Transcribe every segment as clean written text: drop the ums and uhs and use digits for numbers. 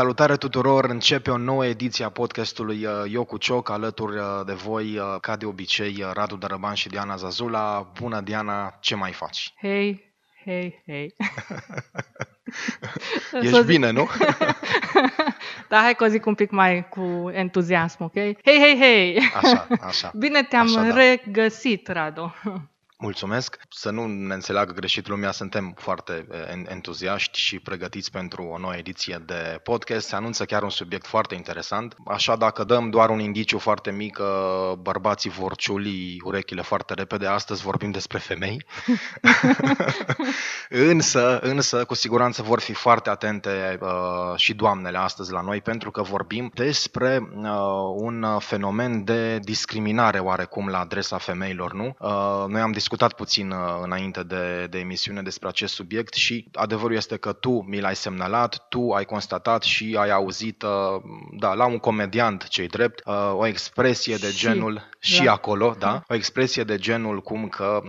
Salutare tuturor! Începe o nouă ediție a podcastului Iocucioc, alături de voi, ca de obicei, Radu Dărăban și Diana Zazula. Bună, Diana! Ce mai faci? Hei, hei, hei! Ești bine, nu? Da, hai că o zic un pic mai cu entuziasm, ok? Hei, hei, hei! Așa, așa. Bine te-am regăsit, Radu! Mulțumesc! Să nu ne înțeleagă greșit lumea, suntem foarte entuziaști și pregătiți pentru o nouă ediție de podcast. Se anunță chiar un subiect foarte interesant, așa dacă dăm doar un indiciu foarte mic că bărbații vor ciuli urechile foarte repede, astăzi vorbim despre femei. însă, cu siguranță vor fi foarte atente și doamnele astăzi la noi, pentru că vorbim despre un fenomen de discriminare oarecum la adresa femeilor, nu? Noi am discutat puțin înainte de emisiune despre acest subiect și adevărul este că tu mi l-ai semnalat, tu ai constatat și ai auzit, da, la un comediant, ce-i drept, o expresie de genul, și acolo, da, o expresie de genul cum că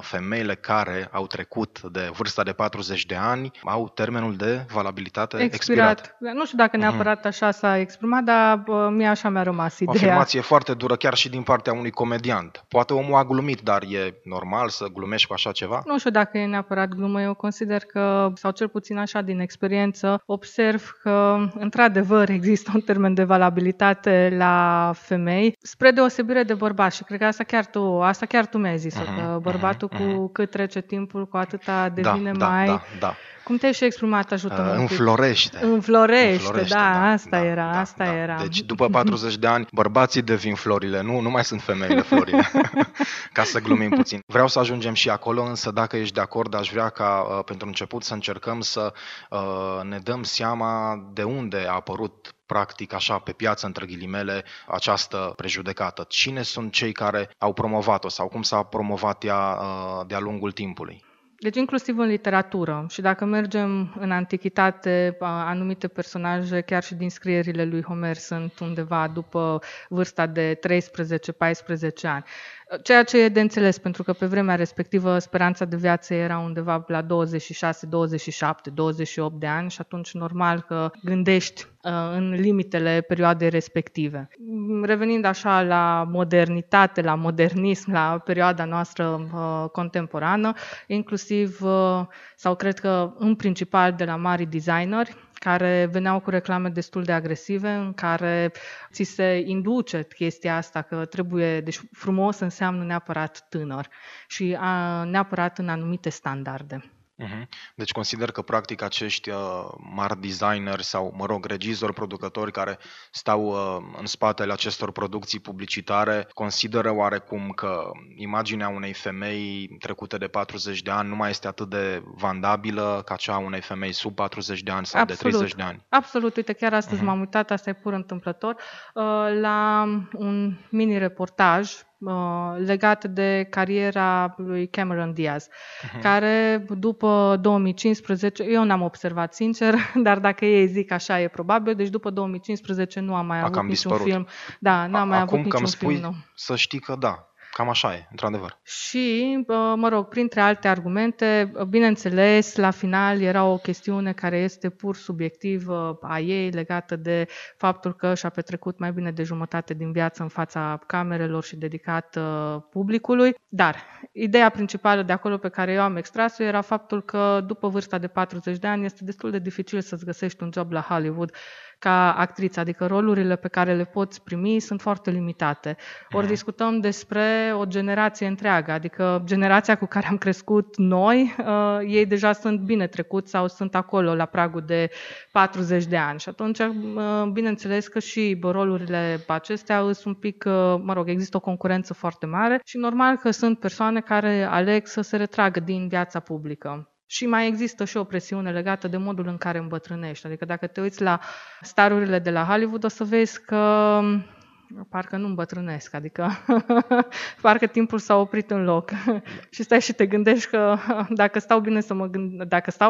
femeile care au trecut de vârsta de 40 de ani au termenul de valabilitate expirat. Nu știu dacă neapărat așa s-a exprimat, dar mie așa mi-a rămas ideea. O afirmație foarte dură chiar și din partea unui comediant. Poate omul a glumit, dar e normal să glumești cu așa ceva? Nu știu dacă e neapărat glumă, eu consider că, sau cel puțin așa din experiență, observ că într-adevăr există un termen de valabilitate la femei, spre deosebire de bărbați, și cred că asta chiar tu mi-ai zis, că bărbatul cu cât trece timpul, cu atâta devine mai. Cum te-ai și exprimat, ajută-mă? Înflorește, da, asta era. Deci după 40 de ani bărbații devin florile, nu mai sunt femeile florile. Ca să glumim puțin. Vreau să ajungem și acolo, însă dacă ești de acord, aș vrea ca pentru început să încercăm să ne dăm seama de unde a apărut practic așa pe piață, între ghilimele, această prejudecată. Cine sunt cei care au promovat-o sau cum s-a promovat ea de-a lungul timpului? Deci inclusiv în literatură. Și dacă mergem în antichitate, anumite personaje, chiar și din scrierile lui Homer, sunt undeva după vârsta de 13-14 ani. Ceea ce e de înțeles, pentru că pe vremea respectivă speranța de viață era undeva la 26, 27, 28 de ani și atunci normal că gândești în limitele perioadei respective. Revenind așa la modernitate, la modernism, la perioada noastră contemporană, inclusiv, sau cred că în principal de la mari designeri, care veneau cu reclame destul de agresive, în care ți se induce chestia asta că trebuie, deci frumos înseamnă neapărat tânăr și neapărat în anumite standarde. Deci consider că practic acești mari designeri sau, mă rog, regizori, producători care stau în spatele acestor producții publicitare consideră oarecum că imaginea unei femei trecute de 40 de ani nu mai este atât de vandabilă ca cea a unei femei sub 40 de ani sau de 30 de ani. Absolut, uite, chiar astăzi m-am uitat, asta e pur întâmplător, la un mini-reportaj legat de cariera lui Cameron Diaz, care după 2015, eu n-am observat sincer, dar dacă ei zic așa e probabil, deci după 2015 nu am mai avut niciun film. Da, n-am mai avut niciun film. Acum că îmi spui, să știi că da. Cam așa e, într-adevăr. Și, mă rog, printre alte argumente, bineînțeles, la final era o chestiune care este pur subiectivă a ei, legată de faptul că și-a petrecut mai bine de jumătate din viață în fața camerelor și dedicat publicului. Dar ideea principală de acolo pe care eu am extras-o era faptul că după vârsta de 40 de ani este destul de dificil să-ți găsești un job la Hollywood ca actriță, adică rolurile pe care le poți primi sunt foarte limitate. Ori discutăm despre o generație întreagă, adică generația cu care am crescut noi, ei deja sunt bine trecuți sau sunt acolo la pragul de 40 de ani. Și atunci, bineînțeles că și rolurile acestea sunt un pic, mă rog, există o concurență foarte mare și normal că sunt persoane care aleg să se retragă din viața publică. Și mai există și o presiune legată de modul în care îmbătrânești. Adică dacă te uiți la starurile de la Hollywood, o să vezi că parcă nu îmbătrânesc, adică parcă timpul s-a oprit în loc. Și stai și te gândești că dacă stau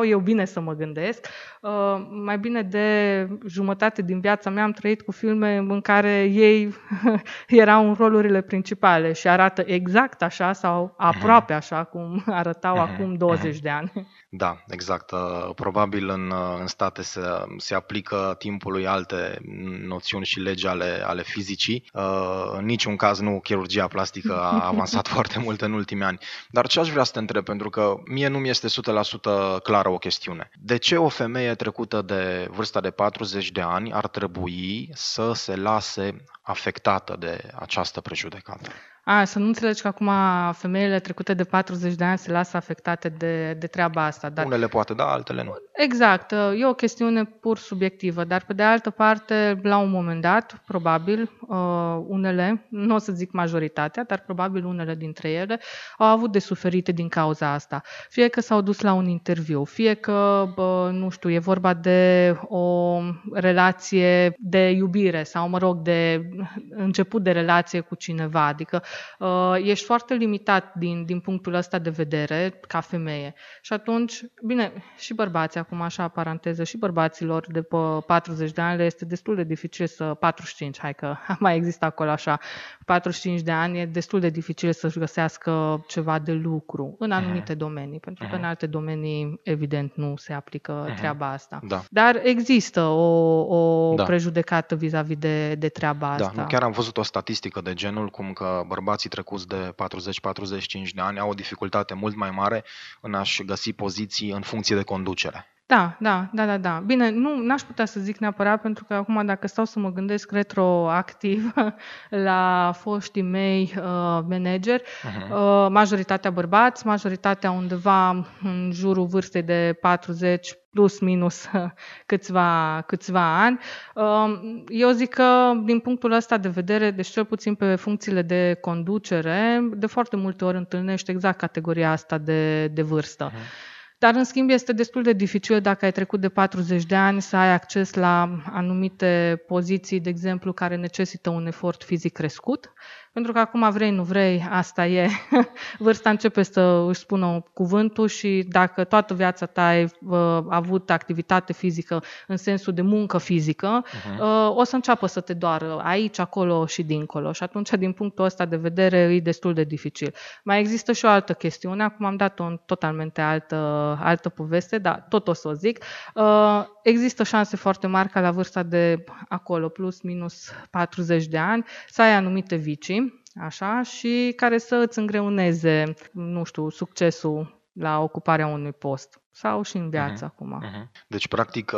eu bine să mă gândesc, mai bine de jumătate din viața mea am trăit cu filme în care ei erau în rolurile principale și arată exact așa sau aproape așa cum arătau acum 20 de ani. Da, exact. Probabil în state se aplică timpului alte noțiuni și legi ale fizicii. În niciun caz nu chirurgia plastică a avansat foarte mult în ultimii ani. Dar ce aș vrea să te întreb, pentru că mie nu mi este 100% clară o chestiune. De ce o femeie trecută de vârsta de 40 de ani ar trebui să se lase afectată de această prejudecată? Să nu înțelegi că acum femeile trecute de 40 de ani se lasă afectate de treaba asta. Dar unele poate, da, altele nu. Exact. E o chestiune pur subiectivă, dar pe de altă parte, la un moment dat, probabil, unele, nu o să zic majoritatea, dar probabil unele dintre ele au avut de suferite din cauza asta. Fie că s-au dus la un interviu, fie că, nu știu, e vorba de o relație de iubire sau, mă rog, de început de relație cu cineva, adică ești foarte limitat din punctul ăsta de vedere ca femeie. Și atunci, bine, și bărbații acum, așa, paranteză, și bărbaților de pe 40 de ani le este destul de dificil să... 45, hai că mai există acolo așa. 45 de ani e destul de dificil să-și găsească ceva de lucru în anumite domenii, pentru că în alte domenii, evident, nu se aplică treaba asta. Da. Dar există o prejudecată vis-a-vis de treaba asta. Da, chiar am văzut o statistică de genul cum că bărbații trecuți de 40-45 de ani au o dificultate mult mai mare în a-și găsi poziții în funcție de conducere. Da. Bine, nu, n-aș putea să zic neapărat, pentru că acum dacă stau să mă gândesc retroactiv la foștii mei manageri, majoritatea bărbați, majoritatea undeva în jurul vârstei de 40 plus minus câțiva ani. Eu zic că din punctul ăsta de vedere, deci cel puțin pe funcțiile de conducere, de foarte multe ori întâlnești exact categoria asta de vârstă. Dar, în schimb, este destul de dificil dacă ai trecut de 40 de ani să ai acces la anumite poziții, de exemplu, care necesită un efort fizic crescut. Pentru că acum vrei, nu vrei, asta e. Vârsta începe să își spună cuvântul și dacă toată viața ta ai avut activitate fizică în sensul de muncă fizică, o să înceapă să te doară aici, acolo și dincolo. Și atunci, din punctul ăsta de vedere, e destul de dificil. Mai există și o altă chestiune, acum am dat-o în totalmente altă poveste, dar tot o să o zic. Există șanse foarte mari ca la vârsta de acolo, plus minus 40 de ani, să ai anumite vicii, așa, și care să îți îngreuneze, nu știu, succesul la ocuparea unui post sau și în viață acum. Deci, practic,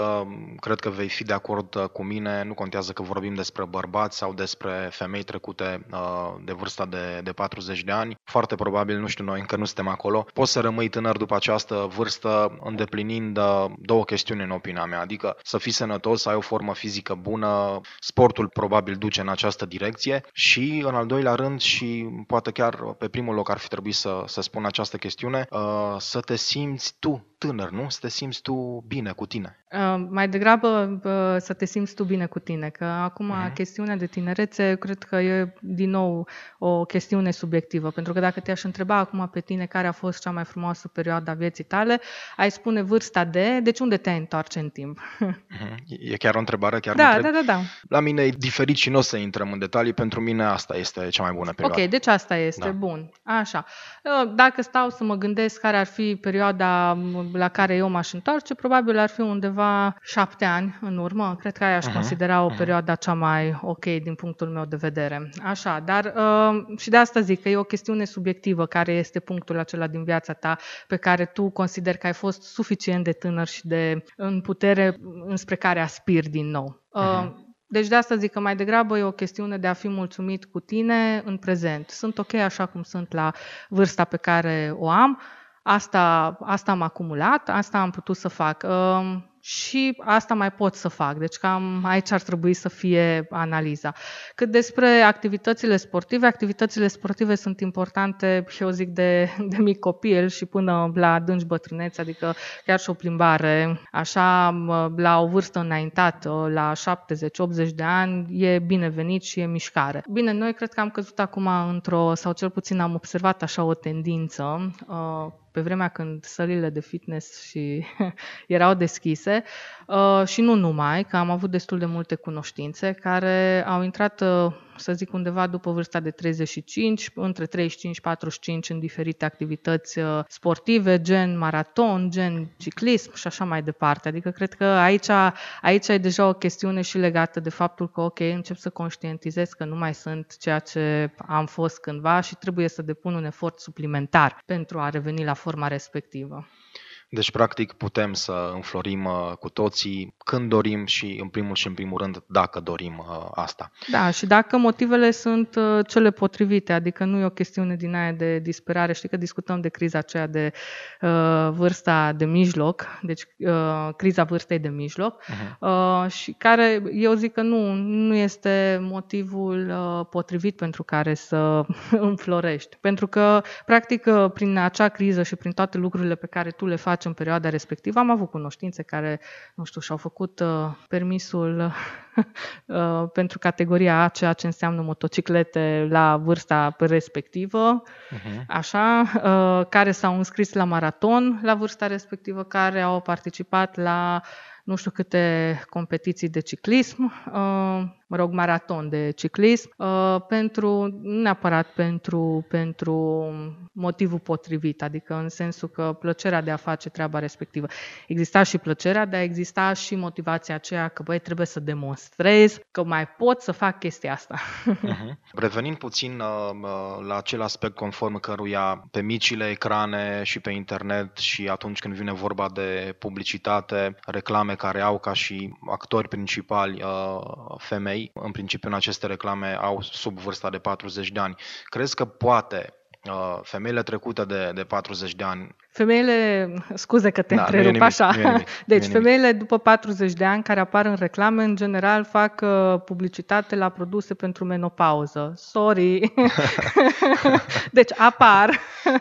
cred că vei fi de acord cu mine, nu contează că vorbim despre bărbați sau despre femei trecute de vârsta de 40 de ani, foarte probabil, nu știu, noi încă nu suntem acolo, poți să rămâi tânăr după această vârstă îndeplinind două chestiuni în opinia mea, adică să fii sănătos, să ai o formă fizică bună, sportul probabil duce în această direcție și, în al doilea rând, și poate chiar pe primul loc ar fi trebuit să spun această chestiune, să te simți tu tânăr, nu? Să te simți tu bine cu tine. Mai degrabă să te simți tu bine cu tine, că acum chestiunea de tinerețe cred că e din nou o chestiune subiectivă, pentru că dacă te-aș întreba acum pe tine care a fost cea mai frumoasă perioadă a vieții tale, ai spune vârsta de... Deci unde te-ai întoarce în timp? E chiar o întrebare? Chiar da. La mine e diferit și nu o să intrăm în detalii, pentru mine asta este cea mai bună perioadă. Ok, deci asta este, bun. Așa. Dacă stau să mă gândesc care ar fi perioada la care eu m-aș întoarce, probabil ar fi undeva 7 ani în urmă. Cred că aia aș considera o perioadă cea mai ok din punctul meu de vedere. Așa, dar și de asta zic că e o chestiune subiectivă, care este punctul acela din viața ta pe care tu consideri că ai fost suficient de tânăr și de în putere înspre care aspiri din nou. Deci de asta zic că mai degrabă e o chestiune de a fi mulțumit cu tine în prezent. Sunt ok așa cum sunt la vârsta pe care o am. Asta am acumulat, asta am putut să fac și asta mai pot să fac. Deci cam aici ar trebui să fie analiza. Cât despre activitățile sportive sunt importante, eu zic, de mic copil și până la adânci bătrâneți, adică chiar și o plimbare, așa, la o vârstă înaintată, la 70-80 de ani, e binevenit și e mișcare. Bine, noi cred că am căzut acum sau cel puțin am observat așa o tendință, pe vremea când sălile de fitness și erau deschise și nu numai, că am avut destul de multe cunoștințe care au intrat să zic undeva după vârsta de 35, între 35-45 în diferite activități sportive, gen maraton, gen ciclism și așa mai departe. Adică cred că aici e deja o chestiune și legată de faptul că, ok, încep să conștientizez că nu mai sunt ceea ce am fost cândva și trebuie să depun un efort suplimentar pentru a reveni la forma respectivă. Deci, practic, putem să înflorim cu toții când dorim și, în primul rând, dacă dorim asta. Da, și dacă motivele sunt cele potrivite, adică nu e o chestiune din aia de disperare. Știi că discutăm de criza aceea de vârsta de mijloc, deci criza vârstei de mijloc, și care, eu zic că nu este motivul potrivit pentru care să înflorești. Pentru că, practic, prin acea criză și prin toate lucrurile pe care tu le faci în perioada respectivă, am avut cunoștințe care, nu știu, și-au făcut permisul pentru categoria A, ceea ce înseamnă motociclete la vârsta respectivă, așa, care s-au înscris la maraton la vârsta respectivă, care au participat la nu știu câte competiții de ciclism, maraton de ciclism, pentru motivul potrivit, adică în sensul că plăcerea de a face treaba respectivă. Exista și plăcerea, dar exista și motivația aceea că, băi, trebuie să demonstrez că mai pot să fac chestia asta. Revenind puțin la acel aspect conform căruia pe micile ecrane și pe internet și atunci când vine vorba de publicitate, reclame care au ca și actori principali femei, în principiu în aceste reclame au sub vârsta de 40 de ani. Crezi că poate femeile trecute de 40 de ani... Femeile după 40 de ani care apar în reclame, în general, fac publicitate la produse pentru menopauză. Sorry! Deci apar.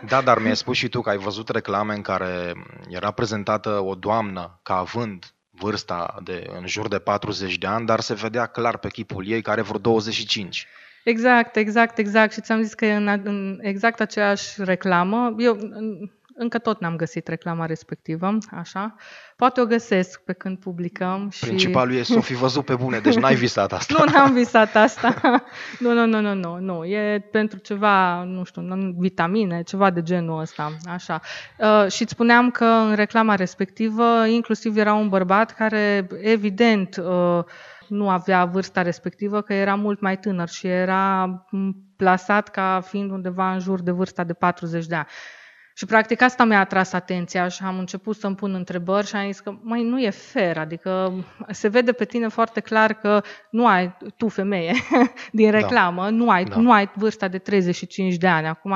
Da, dar mi-ai spus și tu că ai văzut reclame în care era prezentată o doamnă ca având vârsta de în jur de 40 de ani, dar se vedea clar pe chipul ei că are vreo 25. Exact. Și ți-am zis că e în exact aceeași reclamă. Eu încă tot n-am găsit reclama respectivă, așa. Poate o găsesc pe când publicăm. Și... principalul e să o fi văzut pe bune, deci n-ai visat asta. Nu, n-am visat asta. Nu. E pentru ceva, nu știu, vitamine, ceva de genul ăsta, așa. Și îți spuneam că în reclama respectivă inclusiv era un bărbat care, evident, nu avea vârsta respectivă, că era mult mai tânăr și era plasat ca fiind undeva în jur de vârsta de 40 de ani. Și practic asta mi-a atras atenția și am început să-mi pun întrebări și am zis că, măi, nu e fair, adică se vede pe tine foarte clar că nu ai, tu femeie din reclamă, nu ai vârsta de 35 de ani. Acum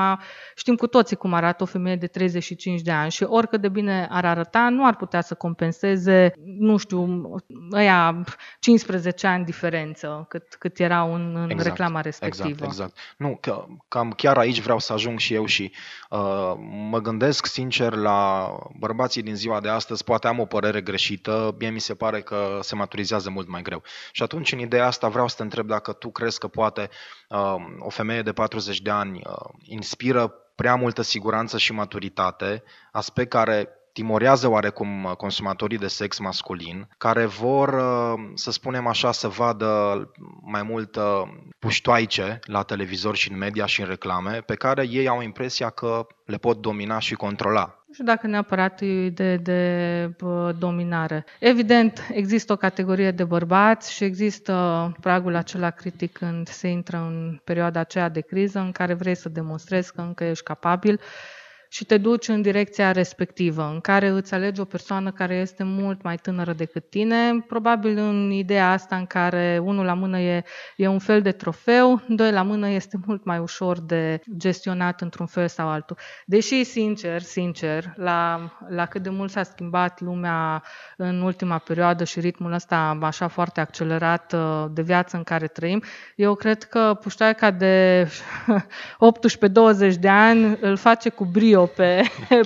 știm cu toții cum arată o femeie de 35 de ani și oricât de bine ar arăta, nu ar putea să compenseze, nu știu, ăia 15 ani diferență cât era în reclama respectivă. Exact. Nu, că, cam chiar aici vreau să ajung și eu și... mă gândesc sincer la bărbații din ziua de astăzi, poate am o părere greșită, mie mi se pare că se maturizează mult mai greu. Și atunci în ideea asta vreau să te întreb dacă tu crezi că poate o femeie de 40 de ani inspiră prea multă siguranță și maturitate, aspect care timorează oarecum consumatorii de sex masculin, care vor, să spunem așa, să vadă mai mult puștoaice la televizor și în media și în reclame, pe care ei au impresia că le pot domina și controla. Nu știu dacă neapărat e o idee de dominare. Evident, există o categorie de bărbați și există pragul acela critic când se intră în perioada aceea de criză în care vrei să demonstrezi că încă ești capabil și te duci în direcția respectivă, în care îți alegi o persoană care este mult mai tânără decât tine, probabil în ideea asta în care unul la mână e un fel de trofeu, doi la mână este mult mai ușor de gestionat într-un fel sau altul. Deși, sincer, la cât de mult s-a schimbat lumea în ultima perioadă și ritmul ăsta așa foarte accelerat de viață în care trăim, eu cred că puștoaica de 18-20 de ani îl face cu brio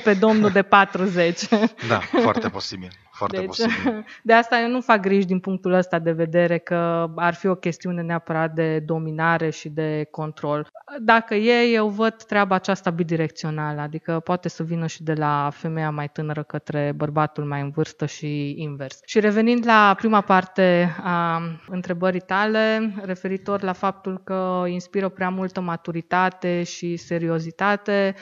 pe domnul de 40. Da, foarte posibil. Foarte posibil. De asta eu nu fac griji din punctul ăsta de vedere că ar fi o chestiune neapărat de dominare și de control. Dacă e, eu văd treaba aceasta bidirecțională, adică poate să vină și de la femeia mai tânără către bărbatul mai în vârstă și invers. Și revenind la prima parte a întrebării tale, referitor la faptul că inspiră prea multă maturitate și seriozitate,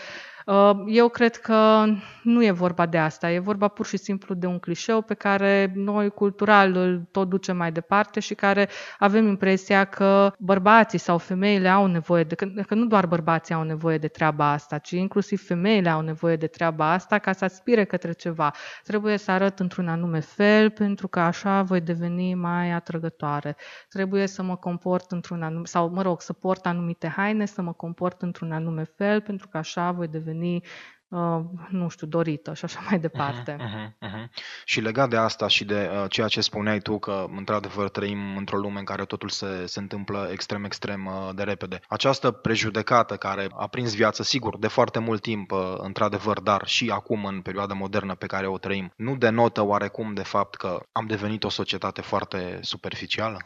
eu cred că nu e vorba de asta, e vorba pur și simplu de un clișeu pe care noi cultural îl tot ducem mai departe și care avem impresia că bărbații sau femeile au nevoie, că nu doar bărbații au nevoie de treaba asta, ci inclusiv femeile au nevoie de treaba asta ca să aspire către ceva. Trebuie să arăt într-un anume fel pentru că așa voi deveni mai atrăgătoare. Trebuie să mă comport într-un anume, sau mă rog, să port anumite haine, să mă comport într-un anume fel pentru că așa voi deveni nu știu, dorită și așa mai departe. Și legat de asta și de ceea ce spuneai tu, că într-adevăr trăim într-o lume în care totul se întâmplă extrem de repede. Această prejudecată care a prins viață, sigur, de foarte mult timp, într-adevăr, dar și acum în perioada modernă pe care o trăim, nu denotă oarecum de fapt că am devenit o societate foarte superficială?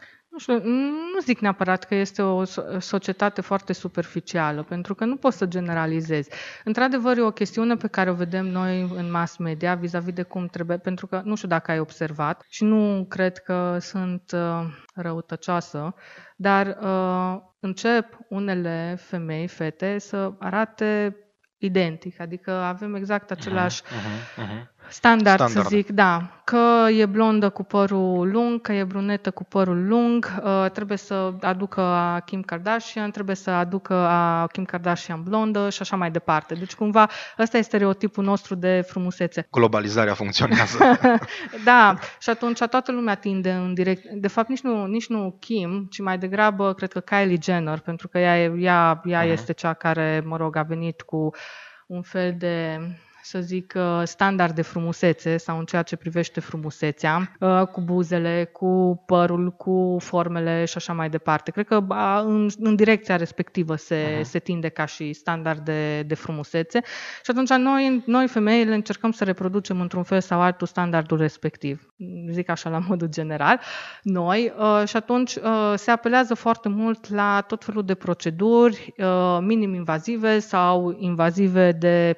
Nu zic neapărat că este o societate foarte superficială, pentru că nu poți să generalizezi. Într-adevăr, e o chestiune pe care o vedem noi în mass media vis-a-vis de cum trebuie, pentru că nu știu dacă ai observat și nu cred că sunt răutăcioasă, dar încep unele femei, fete, să arate identic, adică avem exact același standard, să zic, da, că e blondă cu părul lung, că e brunetă cu părul lung, trebuie să aducă a Kim Kardashian, trebuie să aducă a Kim Kardashian blondă și așa mai departe. Deci cumva ăsta este stereotipul nostru de frumusețe. Globalizarea funcționează. Da, și atunci toată lumea tinde în direct. De fapt nici nu Kim, ci mai degrabă cred că Kylie Jenner, pentru că ea este cea care, mă rog, a venit cu un fel de, să zic, standard de frumusețe sau în ceea ce privește frumusețea, cu buzele, cu părul, cu formele și așa mai departe. Cred că în direcția respectivă se tinde ca și standard de frumusețe și atunci noi femeile încercăm să reproducem într-un fel sau altul standardul respectiv. Zic așa la modul general. Și atunci se apelează foarte mult la tot felul de proceduri minim invazive sau invazive de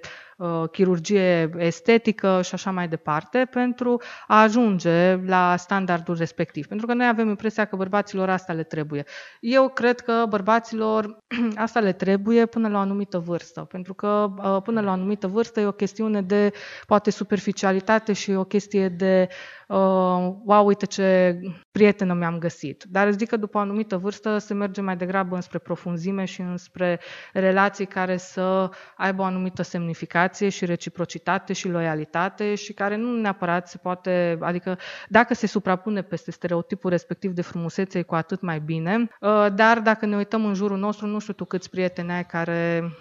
chirurgie estetică și așa mai departe pentru a ajunge la standardul respectiv. Pentru că noi avem impresia că bărbaților asta le trebuie. Eu cred că bărbaților asta le trebuie până la o anumită vârstă, pentru că până la o anumită vârstă e o chestiune de poate superficialitate și e o chestie de wow, uite ce prietenă mi-am găsit. Dar zic că după o anumită vârstă se merge mai degrabă înspre profunzime și înspre relații care să aibă o anumită semnificație și reciprocitate și loialitate și care nu neapărat se poate, adică dacă se suprapune peste stereotipul respectiv de frumusețe, cu atât mai bine, dar dacă ne uităm în jurul nostru, nu știu tu câți prieteni ai care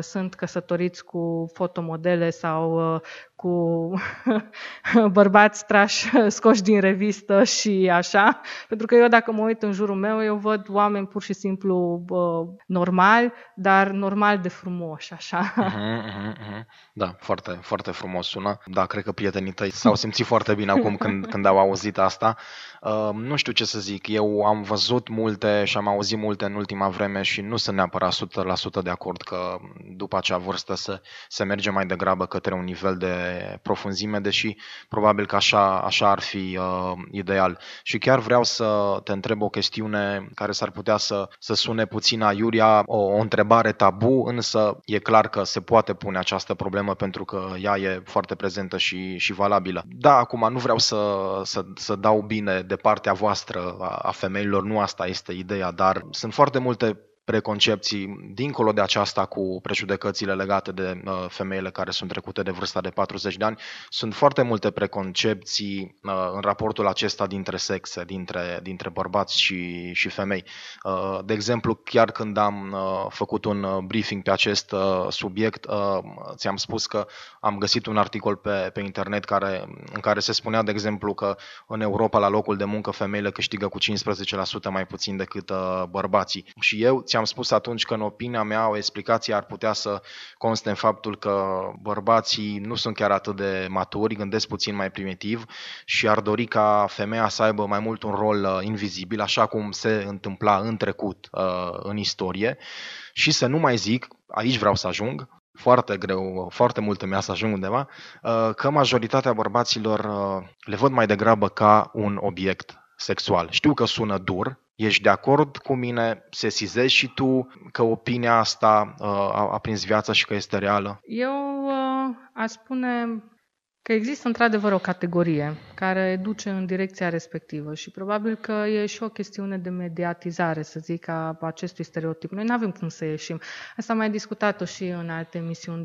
sunt căsătoriți cu fotomodele sau cu bărbați trași, scoși din revistă și așa, pentru că eu dacă mă uit în jurul meu, eu văd oameni pur și simplu normali, dar normal de frumoși, așa. Da, foarte, foarte frumos sună. Da, cred că prietenii tăi s-au simțit foarte bine acum când au auzit asta. Nu știu ce să zic, eu am văzut multe și am auzit multe în ultima vreme și nu sunt neapărat 100% de acord că după acea vârstă se merge mai degrabă către un nivel de profunzime, deși probabil că așa ar fi ideal. Și chiar vreau să te întreb o chestiune care s-ar putea să sune puțin aiurea, o întrebare tabu, însă e clar că se poate pune această problemă pentru că ea e foarte prezentă și valabilă. Da, acum nu vreau să dau bine de partea voastră a femeilor, nu asta este ideea, dar sunt foarte multe preconcepții dincolo de aceasta cu prejudecățile legate de femeile care sunt trecute de vârsta de 40 de ani. Sunt foarte multe preconcepții în raportul acesta dintre sexe, dintre bărbați și femei. De exemplu, chiar când am făcut un briefing pe acest subiect, ți-am spus că am găsit un articol pe internet în care se spunea, de exemplu, că în Europa la locul de muncă femeile câștigă cu 15% mai puțin decât bărbații. Și eu ți-am am spus atunci că, în opinia mea, o explicație ar putea să conste în faptul că bărbații nu sunt chiar atât de maturi, gândesc puțin mai primitiv și ar dori ca femeia să aibă mai mult un rol invizibil, așa cum se întâmpla în trecut, în istorie. Și să nu mai zic, aici vreau să ajung, foarte greu, foarte mult îmi ia să ajung undeva, că majoritatea bărbaților le văd mai degrabă ca un obiect sexual. Știu că sună dur, ești de acord cu mine, sesizezi și tu că opinia asta a prins viața și că este reală? Eu aș spune că există într-adevăr o categorie care duce în direcția respectivă și probabil că e și o chestiune de mediatizare, să zic, a acestui stereotip. Noi nu avem cum să ieșim. Asta am mai discutat-o și în alte emisiuni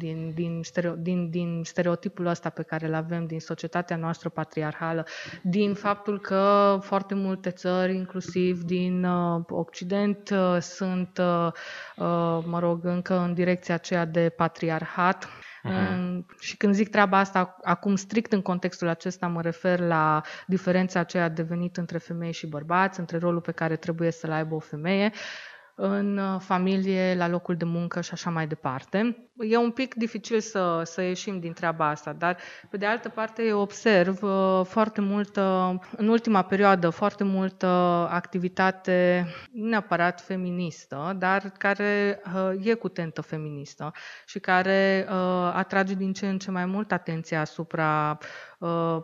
din stereotipul ăsta pe care îl avem, din societatea noastră patriarhală, din faptul că foarte multe țări, inclusiv din Occident, sunt, încă în direcția aceea de patriarhat. Și când zic treaba asta, acum strict în contextul acesta mă refer la diferența aceea devenită între femei și bărbați, între rolul pe care trebuie să-l aibă o femeie în familie, la locul de muncă și așa mai departe. E un pic dificil să ieșim din treaba asta, dar pe de altă parte eu observ foarte multă, în ultima perioadă, foarte multă activitate nu neapărat feministă, dar care e cu tentă feministă și care atrage din ce în ce mai mult atenția asupra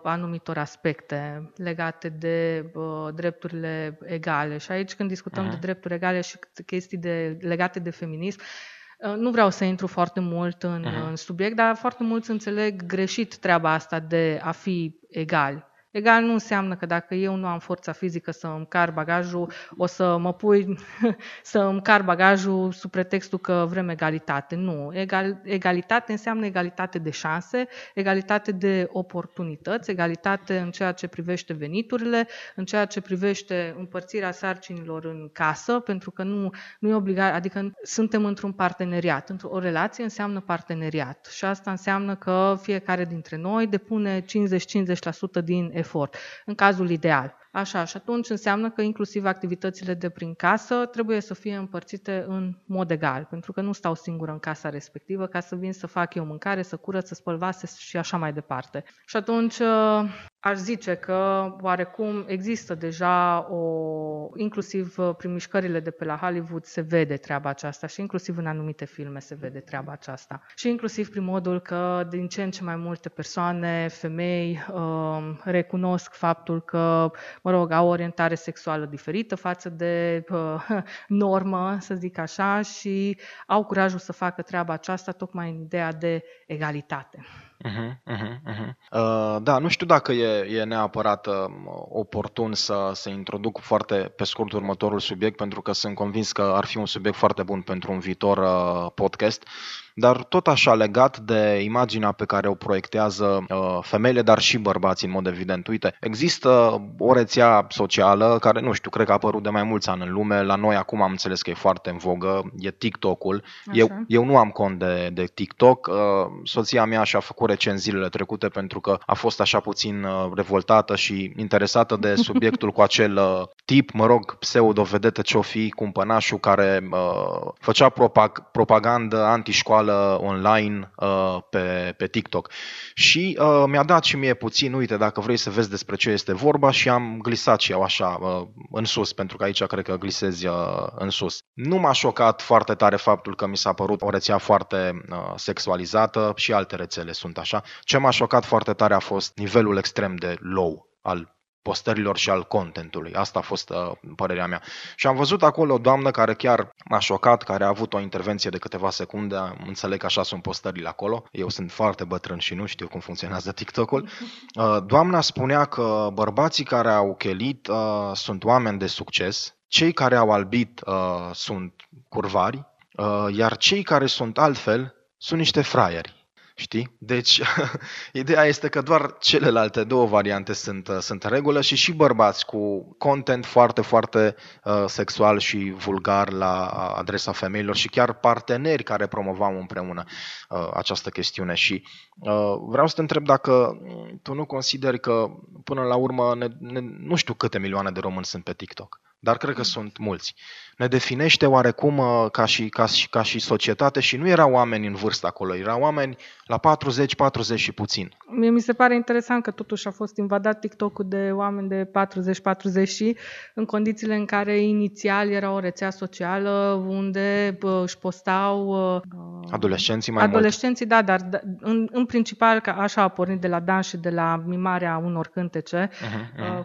anumitor aspecte legate de drepturile egale. Și aici când discutăm de drepturi egale și chestii legate de feminism, nu vreau să intru foarte mult în subiect, dar foarte mulți înțeleg greșit treaba asta de a fi egali. Egal nu înseamnă că dacă eu nu am forța fizică să îmi car bagajul, o să mă pui să îmi car bagajul sub pretextul că vrem egalitate. Nu. Egalitate înseamnă egalitate de șanse, egalitate de oportunități, egalitate în ceea ce privește veniturile, în ceea ce privește împărțirea sarcinilor în casă, pentru că nu e obligat, adică suntem într-un parteneriat. O relație înseamnă parteneriat și asta înseamnă că fiecare dintre noi depune 50-50% din efort, în cazul ideal. Așa, și atunci înseamnă că inclusiv activitățile de prin casă trebuie să fie împărțite în mod egal, pentru că nu stau singură în casa respectivă ca să vin să fac eu mâncare, să curăț, să spăl vase și așa mai departe. Și atunci aș zice că oarecum există deja inclusiv prin mișcările de pe la Hollywood se vede treaba aceasta și inclusiv în anumite filme se vede treaba aceasta. Și inclusiv prin modul că din ce în ce mai multe persoane, femei, recunosc faptul că au o orientare sexuală diferită față de normă, să zic așa, și au curajul să facă treaba aceasta tocmai în ideea de egalitate. Da, nu știu dacă e neapărat oportun să introduc foarte pe scurt următorul subiect, pentru că sunt convins că ar fi un subiect foarte bun pentru un viitor podcast, dar tot așa legat de imaginea pe care o proiectează femeile, dar și bărbații în mod evident. Uite, există o rețea socială care, nu știu, cred că a apărut de mai mulți ani în lume, la noi acum am înțeles că e foarte în vogă, e TikTok-ul. Eu nu am cont de TikTok, soția mea și-a făcut recenziile trecute pentru că a fost așa puțin revoltată și interesată de subiectul cu acel tip, pseudo-vedetă ce-o fi, cumpănașul care făcea propagandă antișcoală online pe TikTok. Și mi-a dat și mie puțin, uite, dacă vrei să vezi despre ce este vorba, și am glisat și eu așa în sus, pentru că aici cred că glisezi în sus. Nu m-a șocat foarte tare faptul că mi s-a părut o rețea foarte sexualizată, și alte rețele sunt așa. Ce m-a șocat foarte tare a fost nivelul extrem de low al postărilor și al contentului. Asta a fost părerea mea. Și am văzut acolo o doamnă care chiar m-a șocat, care a avut o intervenție de câteva secunde. Înțeleg că așa sunt postările acolo. Eu sunt foarte bătrân și nu știu cum funcționează TikTok-ul. Doamna spunea că bărbații care au chelit sunt oameni de succes, cei care au albit sunt curvari, iar cei care sunt altfel sunt niște fraieri. Știi? Deci, ideea este că doar celelalte două variante sunt în regulă și bărbați cu content foarte, foarte sexual și vulgar la adresa femeilor și chiar parteneri care promovau împreună această chestiune. Și vreau să te întreb dacă tu nu consideri că până la urmă, nu știu câte milioane de români sunt pe TikTok, dar cred că sunt mulți. Ne definește oarecum ca și societate și nu erau oameni în vârstă acolo, erau oameni la 40, 40 și puțin. Mie mi se pare interesant că totuși a fost invadat TikTok-ul de oameni de 40-40 și în condițiile în care inițial era o rețea socială unde își postau... Adolescenții, da, dar în principal că așa a pornit de la dans și de la mimarea unor cântece.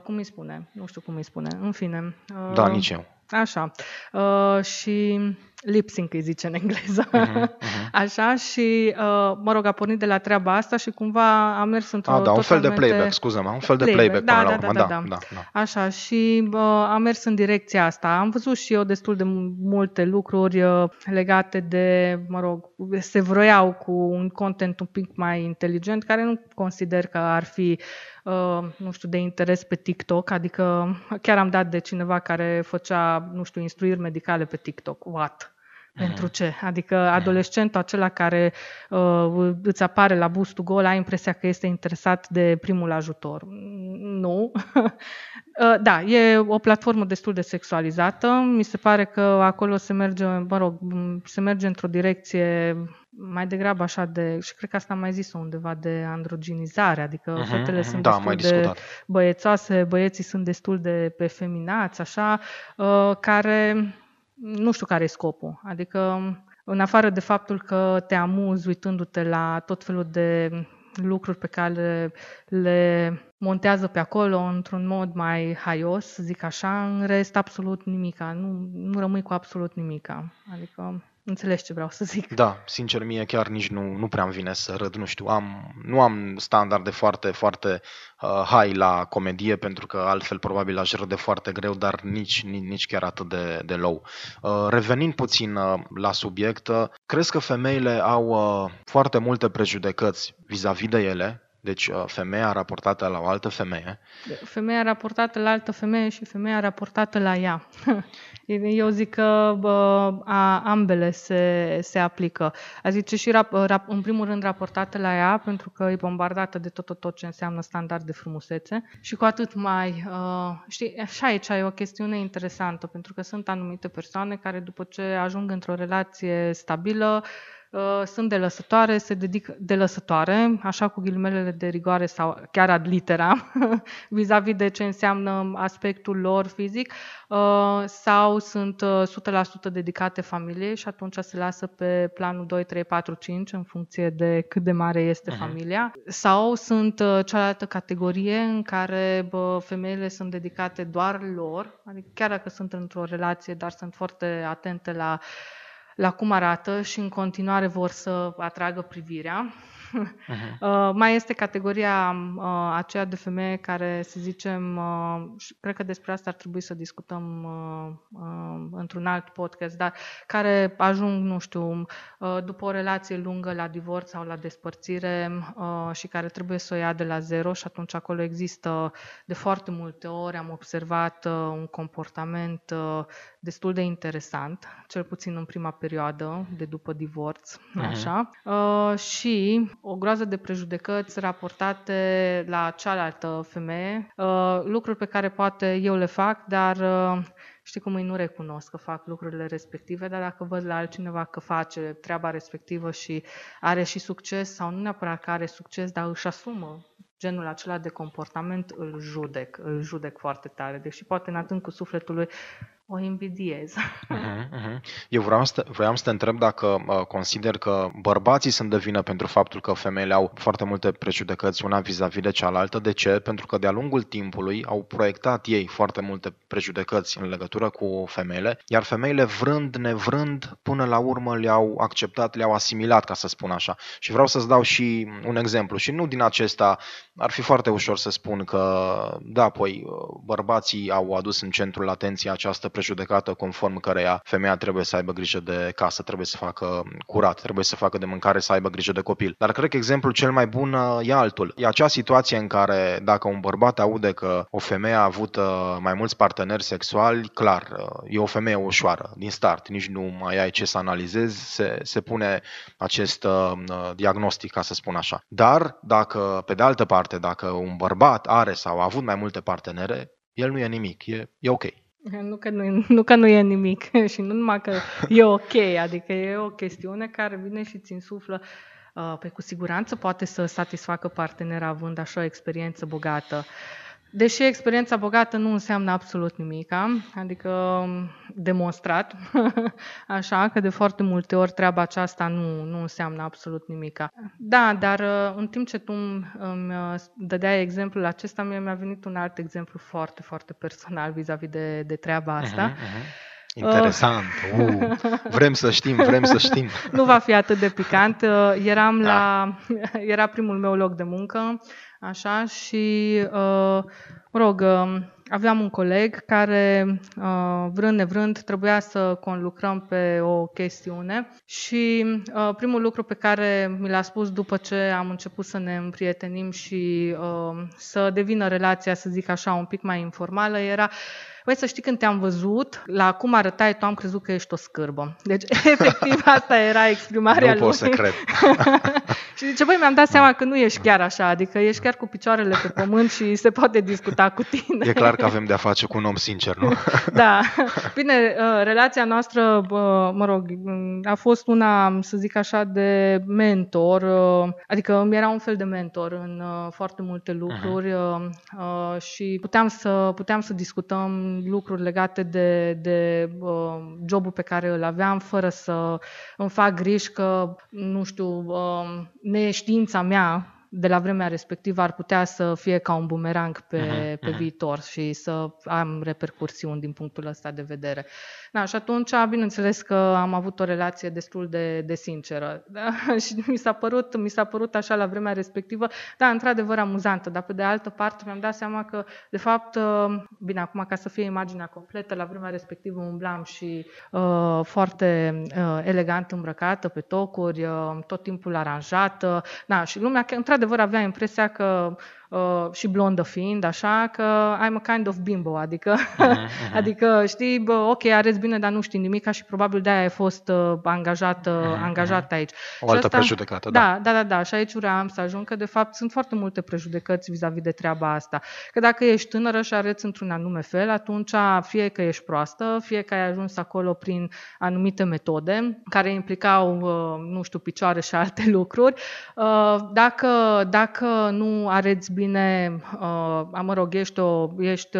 Cum îi spune? Nu știu cum îi spune. În fine. Da, nici eu. Așa. Și lip sync îi zice în engleză. Așa și, mă rog, a pornit de la treaba asta și cumva a mers într-o... Un fel de playback, până la urmă. Așa și a mers în direcția asta. Am văzut și eu destul de multe lucruri legate de, mă rog, se vroiau cu un content un pic mai inteligent, care nu consider că ar fi, nu știu, de interes pe TikTok. Adică chiar am dat de cineva care făcea, nu știu, instruiri medicale pe TikTok. What? Pentru ce? Adică adolescentul acela care îți apare la bustul gol, ai impresia că este interesat de primul ajutor. Nu. Da, e o platformă destul de sexualizată. Mi se pare că acolo se merge, se merge într-o direcție mai degrabă așa de, și cred că asta am mai zis-o undeva, de androgenizare. Adică fetele sunt destul de băiețoase, băieții sunt destul de efeminați, așa, care... Nu știu care e scopul, adică în afară de faptul că te amuzi uitându-te la tot felul de lucruri pe care le montează pe acolo într-un mod mai haios, să zic așa, în rest absolut nimica, nu rămâi cu absolut nimica, adică... Înțelegi ce vreau să zic. Da, sincer, mie chiar nici nu prea-mi vine să râd, nu știu, nu am standarde foarte, foarte high la comedie, pentru că altfel probabil aș râde foarte greu, dar nici chiar atât de low. Revenind puțin la subiect, crezi că femeile au foarte multe prejudecăți vis-a-vis de ele? Deci femeia raportată la o altă femeie. Femeia raportată la altă femeie și femeia raportată la ea. Eu zic că ambele se aplică. A zice și în primul rând raportată la ea, pentru că e bombardată de tot ce înseamnă standard de frumusețe. Și cu atât mai... știi, așa aici e o chestiune interesantă, pentru că sunt anumite persoane care după ce ajung într-o relație stabilă, sunt delăsătoare, se dedică delăsătoare, așa cu ghilimele de rigoare sau chiar ad litera, vis-a-vis de ce înseamnă aspectul lor fizic, sau sunt 100% dedicate familiei și atunci se lasă pe planul 2, 3, 4, 5 în funcție de cât de mare este familia, sau sunt cealaltă categorie în care femeile sunt dedicate doar lor, adică chiar dacă sunt într-o relație, dar sunt foarte atente la cum arată și în continuare vor să atragă privirea. Mai este categoria aceea de femeie care, să zicem, și cred că despre asta ar trebui să discutăm într-un alt podcast, dar care ajung, nu știu, după o relație lungă la divorț sau la despărțire și care trebuie să o ia de la zero și atunci acolo există de foarte multe ori, am observat un comportament destul de interesant, cel puțin în prima perioadă de după divorț, așa, și o groază de prejudecăți raportate la cealaltă femeie, lucruri pe care poate eu le fac, dar știi cum îi nu recunosc că fac lucrurile respective, dar dacă văd la altcineva că face treaba respectivă și are și succes, sau nu neapărat că are succes, dar își asumă genul acela de comportament, îl judec foarte tare, deși poate în atât cu sufletul lui o invidiez. Eu vreau să te întreb dacă consider că bărbații sunt de vină pentru faptul că femeile au foarte multe prejudecăți una vis-a-vis de cealaltă. De ce? Pentru că de-a lungul timpului au proiectat ei foarte multe prejudecăți în legătură cu femeile, iar femeile vrând, nevrând, până la urmă le-au acceptat, le-au asimilat, ca să spun așa. Și vreau să-ți dau și un exemplu. Și nu din acesta ar fi foarte ușor să spun că, da, păi, bărbații au adus în centrul atenției această prejudecată conform căreia femeia trebuie să aibă grijă de casă, trebuie să facă curat, trebuie să facă de mâncare, să aibă grijă de copil. Dar cred că exemplul cel mai bun e altul. E acea situație în care dacă un bărbat aude că o femeie a avut mai mulți parteneri sexuali, clar, e o femeie ușoară din start, nici nu mai ai ce să analizezi, se pune acest diagnostic, ca să spun așa. Dar dacă, pe de altă parte, dacă un bărbat are sau a avut mai multe partenere, el nu e nimic, e ok. Nu că nu e nimic și nu numai că e ok, adică e o chestiune care vine și ți însuflă. Păi cu siguranță poate să satisfacă partenera având așa o experiență bogată. Deși experiența bogată nu înseamnă absolut nimic, adică demonstrat, așa că de foarte multe ori treaba aceasta nu înseamnă absolut nimic. Da, dar în timp ce tu îmi dădeai exemplul acesta, mi-a venit un alt exemplu foarte, foarte personal vis-a-vis de treaba asta. Interesant, vrem să știm. Nu va fi atât de picant. Era primul meu loc de muncă, așa, și aveam un coleg care, vrând nevrând, trebuia să conlucrăm pe o chestiune și primul lucru pe care mi l-a spus după ce am început să ne împrietenim și să devină relația, să zic așa, un pic mai informală, era: băi, să știi, când te-am văzut, la cum arătai tu, am crezut că ești o scârbă. Deci, efectiv, asta era exprimarea lui. Nu pot să cred. Și zice, băi, mi-am dat seama că nu ești chiar așa, adică ești chiar cu picioarele pe pământ și se poate discuta cu tine. E clar că avem de-a face cu un om sincer, nu? Da. Bine, relația noastră, a fost una, să zic așa, de mentor, adică îmi era un fel de mentor în foarte multe lucruri și puteam să discutăm lucruri legate de jobul pe care îl aveam, fără să îmi fac griji că, nu știu, neștiința mea de la vremea respectivă ar putea să fie ca un bumerang pe viitor și să am repercursiuni din punctul ăsta de vedere. Da, și atunci, bineînțeles că am avut o relație destul de sinceră, da? Și mi s-a părut așa la vremea respectivă, da, într-adevăr amuzantă, dar pe de altă parte mi-am dat seama că, de fapt, bine, acum ca să fie imaginea completă, la vremea respectivă umblam și foarte elegant îmbrăcată, pe tocuri, tot timpul aranjată, da, și lumea, că, într-adevăr, avea impresia că și blondă fiind, așa, că I'm a kind of bimbo, adică, adică știi, ok, arăți bine, dar nu știi nimica și probabil de-aia ai fost angajat aici. O altă prejudecată, da. Da, și aici vreau să ajung, că de fapt sunt foarte multe prejudecăți vis-a-vis de treaba asta. Că dacă ești tânără și arăți într-un anume fel, atunci fie că ești proastă, fie că ai ajuns acolo prin anumite metode care implicau, nu știu, picioare și alte lucruri. Dacă nu arăți bine, ești,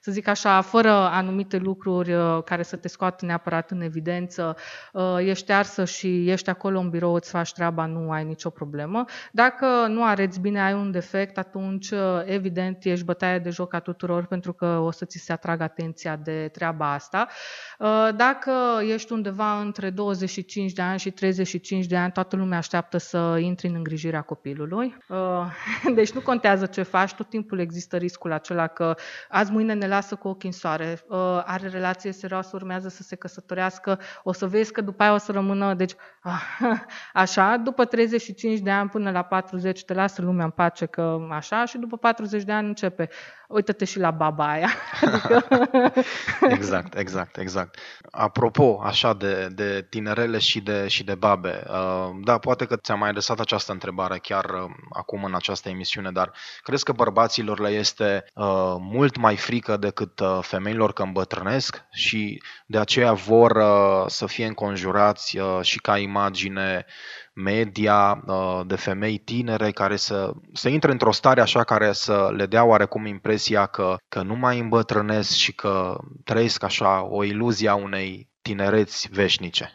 să zic așa, fără anumite lucruri care să te scoată neapărat în evidență, ești arsă și ești acolo în birou, îți faci treaba, nu ai nicio problemă. Dacă nu arăți bine, ai un defect, atunci, evident, ești bătaia de joc a tuturor, pentru că o să ți se atragă atenția de treaba asta. Dacă ești undeva între 25 de ani și 35 de ani, toată lumea așteaptă să intri în îngrijirea copilului. Deci nu contează ce faci, tot timpul există riscul acela că azi mâine ne lasă cu ochii în soare, are relație serioasă, urmează să se căsătorească, o să vezi că după aia o să rămână, deci așa, după 35 de ani până la 40 te lasă lumea în pace că așa, și după 40 de ani începe, uită-te și la baba aia. Adică... Exact. Apropo, așa, de tinerele și de babe, da, poate că ți-am mai adresat această întrebare chiar acum în această emisiune, dar crezi că bărbaților le este mult mai frică decât femeilor că îmbătrânesc și de aceea vor să fie înconjurați și ca imagine media de femei tinere care să intre într-o stare așa care să le dea oarecum impresia că nu mai îmbătrânesc și că trăiesc așa o iluzie a unei tinereți veșnice?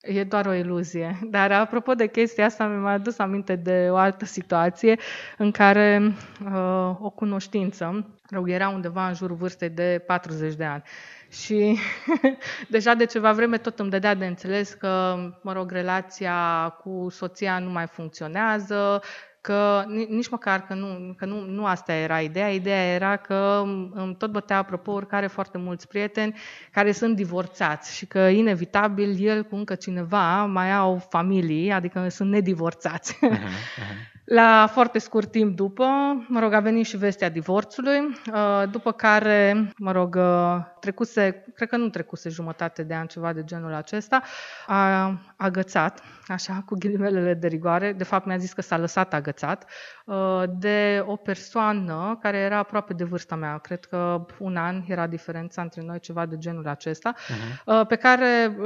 E doar o iluzie. Dar apropo de chestia asta, mi-a adus aminte de o altă situație în care o cunoștință era undeva în jurul vârstei de 40 de ani. Și deja de ceva vreme tot îmi dădea de înțeles că, relația cu soția nu mai funcționează, că nici măcar că nu asta era ideea. Ideea era că îmi tot bătea, apropo, oricare foarte mulți prieteni care sunt divorțați și că inevitabil el cu încă cineva mai au familii, adică sunt nedivorțați. La foarte scurt timp după, a venit și vestea divorțului, după care, trecuse, cred că nu trecuse jumătate de an, ceva de genul acesta, a agățat, așa, cu ghilimelele de rigoare, de fapt mi-a zis că s-a lăsat agățat, de o persoană care era aproape de vârsta mea, cred că un an era diferența între noi, ceva de genul acesta, pe care,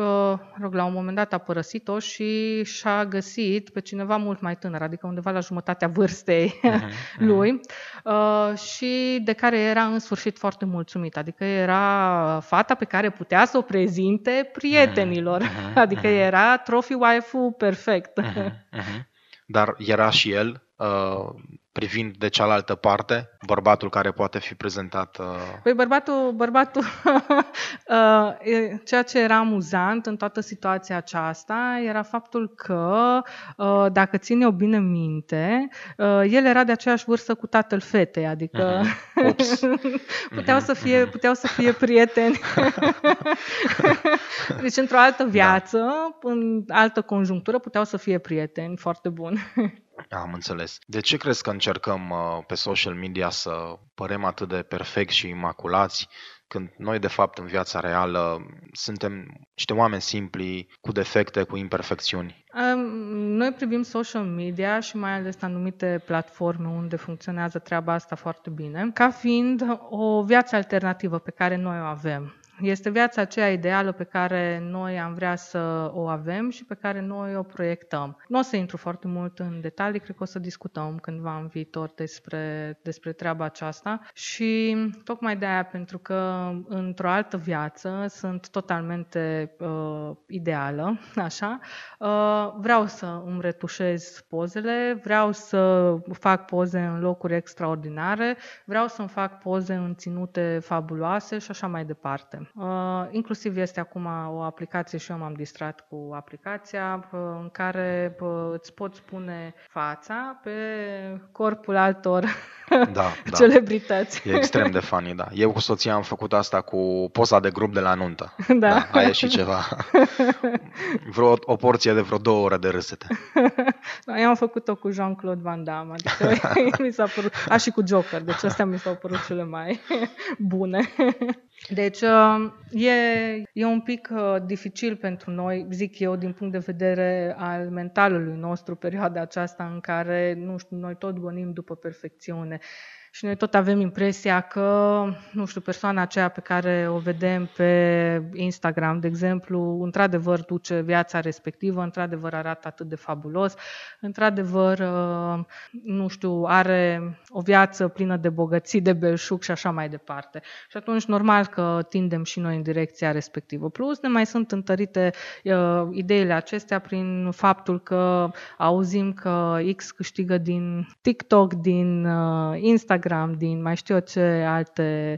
la un moment dat a părăsit-o și și-a găsit pe cineva mult mai tânăr, adică undeva la jumătatea vârstei lui și de care era în sfârșit foarte mulțumit. Adică era fata pe care putea să o prezinte prietenilor. Adică era trophy wife-ul perfect. Dar era și el, privind de cealaltă parte, bărbatul care poate fi prezentat... Păi bărbatul ceea ce era amuzant în toată situația aceasta era faptul că, dacă ține-o bine minte, el era de aceeași vârstă cu tatăl fetei, adică puteau să fie prieteni. Deci într-o altă viață, în altă conjunctură, puteau să fie prieteni foarte buni. Am înțeles. De ce crezi că încercăm pe social media să părem atât de perfect și imaculați, când noi, de fapt, în viața reală suntem niște oameni simpli, cu defecte, cu imperfecțiuni? Noi privim social media și mai ales anumite platforme unde funcționează treaba asta foarte bine, ca fiind o viață alternativă pe care noi o avem. Este viața aceea ideală pe care noi am vrea să o avem și pe care noi o proiectăm. Nu o să intru foarte mult în detalii, cred că o să discutăm cândva în viitor despre treaba aceasta și tocmai de aia, pentru că într-o altă viață sunt totalmente ideală, așa, vreau să îmi retușez pozele, vreau să fac poze în locuri extraordinare, vreau să-mi fac poze în ținute fabuloase și așa mai departe. Inclusiv este acum o aplicație și eu m-am distrat cu aplicația în care îți poți pune fața pe corpul altor celebrități. E extrem de funny, da. Eu cu soția am făcut asta cu poza de grup de la nuntă. Da, a ieșit ceva. O porție de vreo 2 ore de râsete. Da, eu am făcut-o cu Jean-Claude Van Damme, adică mi s-a părut, și cu Joker, deci astea mi s-au părut cele mai bune. Deci e un pic dificil pentru noi, zic eu, din punct de vedere al mentalului nostru, perioada aceasta în care, nu știu, noi tot gonim după perfecțiune. Și noi tot avem impresia că, nu știu, persoana aceea pe care o vedem pe Instagram, de exemplu, într-adevăr duce viața respectivă, într-adevăr arată atât de fabulos, într-adevăr, nu știu, are o viață plină de bogății, de belșug și așa mai departe. Și atunci, normal că tindem și noi în direcția respectivă. Plus, ne mai sunt întărite ideile acestea prin faptul că auzim că X câștigă din TikTok, din Instagram, din mai știu eu ce alte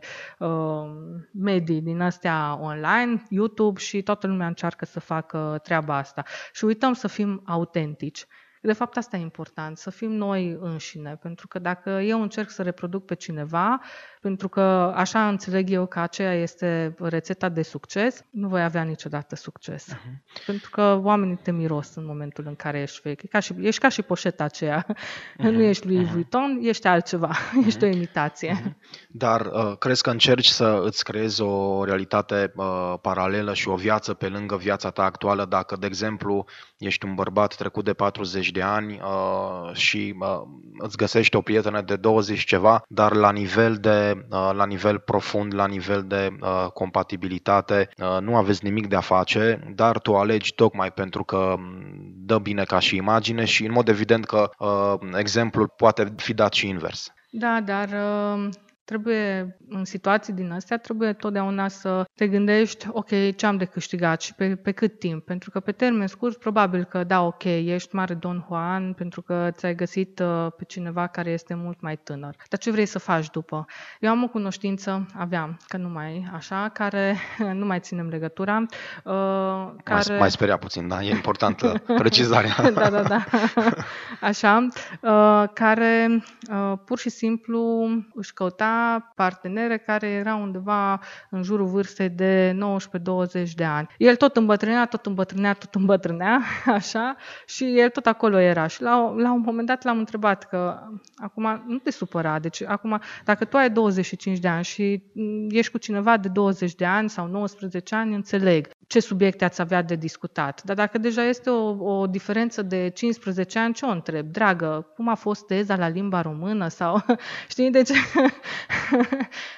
medii din astea online, YouTube, și toată lumea încearcă să facă treaba asta. Și uităm să fim autentici. De fapt, asta e important, să fim noi înșine, pentru că dacă eu încerc să reproduc pe cineva, pentru că așa înțeleg eu că aceea este rețeta de succes, nu voi avea niciodată succes. Pentru că oamenii te miros în momentul în care ești fake. Ești ca și poșeta aceea. Nu ești Louis Vuitton, ești altceva. Ești o imitație. Dar crezi că încerci să îți creezi o realitate paralelă și o viață pe lângă viața ta actuală, dacă, de exemplu, ești un bărbat trecut de 40 de ani și îți găsești o prietenă de 20 ceva, dar la nivel profund, la nivel de compatibilitate, nu aveți nimic de a face, dar tu alegi tocmai pentru că dă bine ca și imagine și în mod evident că exemplul poate fi dat și invers. Da, dar... Trebuie, în situații din astea, trebuie totdeauna să te gândești, ok, ce am de câștigat și pe cât timp. Pentru că pe termen scurt, probabil că, da, ok, ești mare Don Juan pentru că ți-ai găsit pe cineva care este mult mai tânăr. Dar ce vrei să faci după? Eu am o cunoștință, că nu mai așa, care nu mai ținem legătura. Mai speria puțin, da? E importantă precizarea. Da. Așa, care pur și simplu își căuta avea partenere care era undeva în jurul vârstei de 19-20 de ani. El tot îmbătrânea, așa, și el tot acolo era. Și la un moment dat l-am întrebat că acum nu te supăra, deci acum dacă tu ai 25 de ani și ești cu cineva de 20 de ani sau 19 ani, înțeleg ce subiecte ați avea de discutat. Dar dacă deja este o diferență de 15 ani, ce o întreb? Dragă, cum a fost teza la limba română? Sau, știi, deci...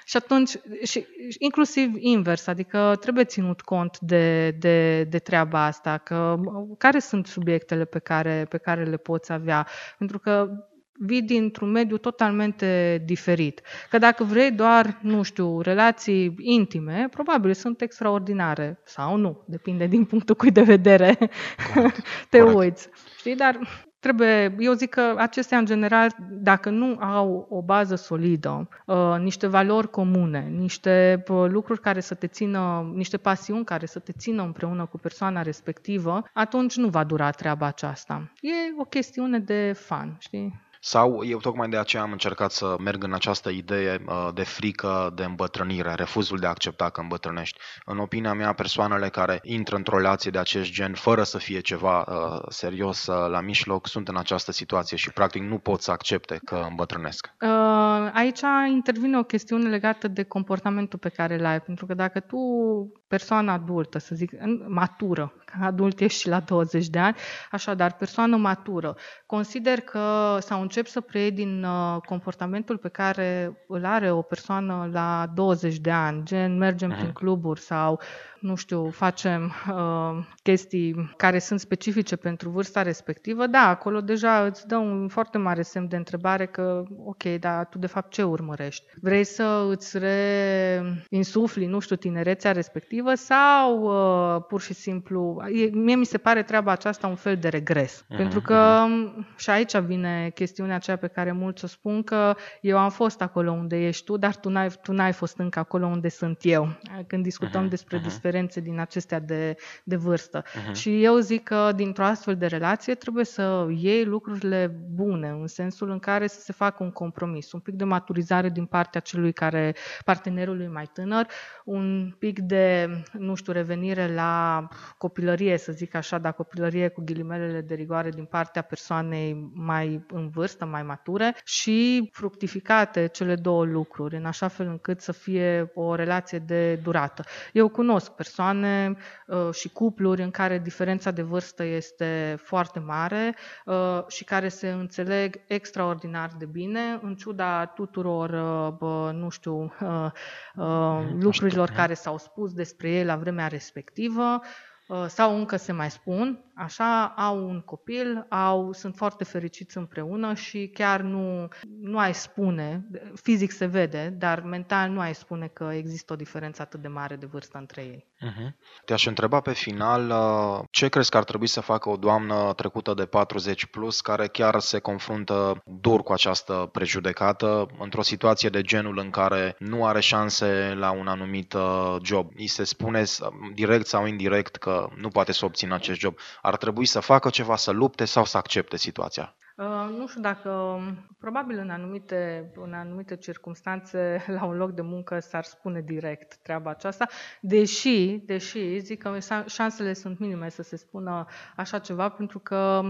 Și atunci, și inclusiv invers, adică trebuie ținut cont de treaba asta, că care sunt subiectele pe care le poți avea, pentru că vii dintr-un mediu totalmente diferit. Că dacă vrei doar, nu știu, relații intime, probabil sunt extraordinare sau nu, depinde din punctul cui de vedere uiți. Știi, dar trebuie, eu zic că acestea în general, dacă nu au o bază solidă, niște valori comune, niște lucruri care să te țină, niște pasiuni care să te țină împreună cu persoana respectivă, atunci nu va dura treaba aceasta. E o chestiune de fan, știi? Sau eu tocmai de aceea am încercat să merg în această idee de frică de îmbătrânire, refuzul de a accepta că îmbătrânești. În opinia mea, persoanele care intră într-o relație de acest gen, fără să fie ceva serios la mijloc, sunt în această situație și practic nu pot să accepte că îmbătrânesc. Aici intervine o chestiune legată de comportamentul pe care îl ai, pentru că dacă tu, persoană adultă, să zic, matură, că adult ești și la 20 de ani, așadar, persoană matură, consider că sau încep să preiei din comportamentul pe care îl are o persoană la 20 de ani, gen mergem prin cluburi sau, nu știu, facem chestii care sunt specifice pentru vârsta respectivă, da, acolo deja îți dă un foarte mare semn de întrebare că, ok, dar tu de fapt ce urmărești? Vrei să îți reinsufli, nu știu, tinerețea respectivă sau pur și simplu, mie mi se pare treaba aceasta un fel de regres. Pentru că și aici vine chestiunea aceea pe care mulți o spun că eu am fost acolo unde ești tu, dar tu n-ai fost încă acolo unde sunt eu, când discutăm despre diferențe din acestea de vârstă. Și eu zic că dintr-o astfel de relație trebuie să iei lucrurile bune, în sensul în care să se facă un compromis, un pic de maturizare din partea partenerului mai tânăr, un pic de, nu știu, revenire la copilărie, să zic așa, dar copilărie cu ghilimelele de rigoare din partea persoanei mai în vârstă, mai mature și fructificate cele două lucruri, în așa fel încât să fie o relație de durată. Eu cunosc persoane și cupluri în care diferența de vârstă este foarte mare și care se înțeleg extraordinar de bine, în ciuda tuturor, nu știu, lucrurilor care s-au spus despre ei la vremea respectivă, sau încă se mai spun, așa, au un copil, sunt foarte fericiți împreună și chiar nu ai spune, fizic se vede, dar mental nu ai spune că există o diferență atât de mare de vârstă între ei. Te-aș întreba pe final, ce crezi că ar trebui să facă o doamnă trecută de 40 plus care chiar se confruntă dur cu această prejudecată într-o situație de genul în care nu are șanse la un anumit job? I se spune direct sau indirect că nu poate să obțină acest job. Ar trebui să facă ceva, să lupte sau să accepte situația? Nu știu dacă, probabil în anumite circunstanțe, la un loc de muncă s-ar spune direct treaba aceasta, deși zic că șansele sunt minime să se spună așa ceva, pentru că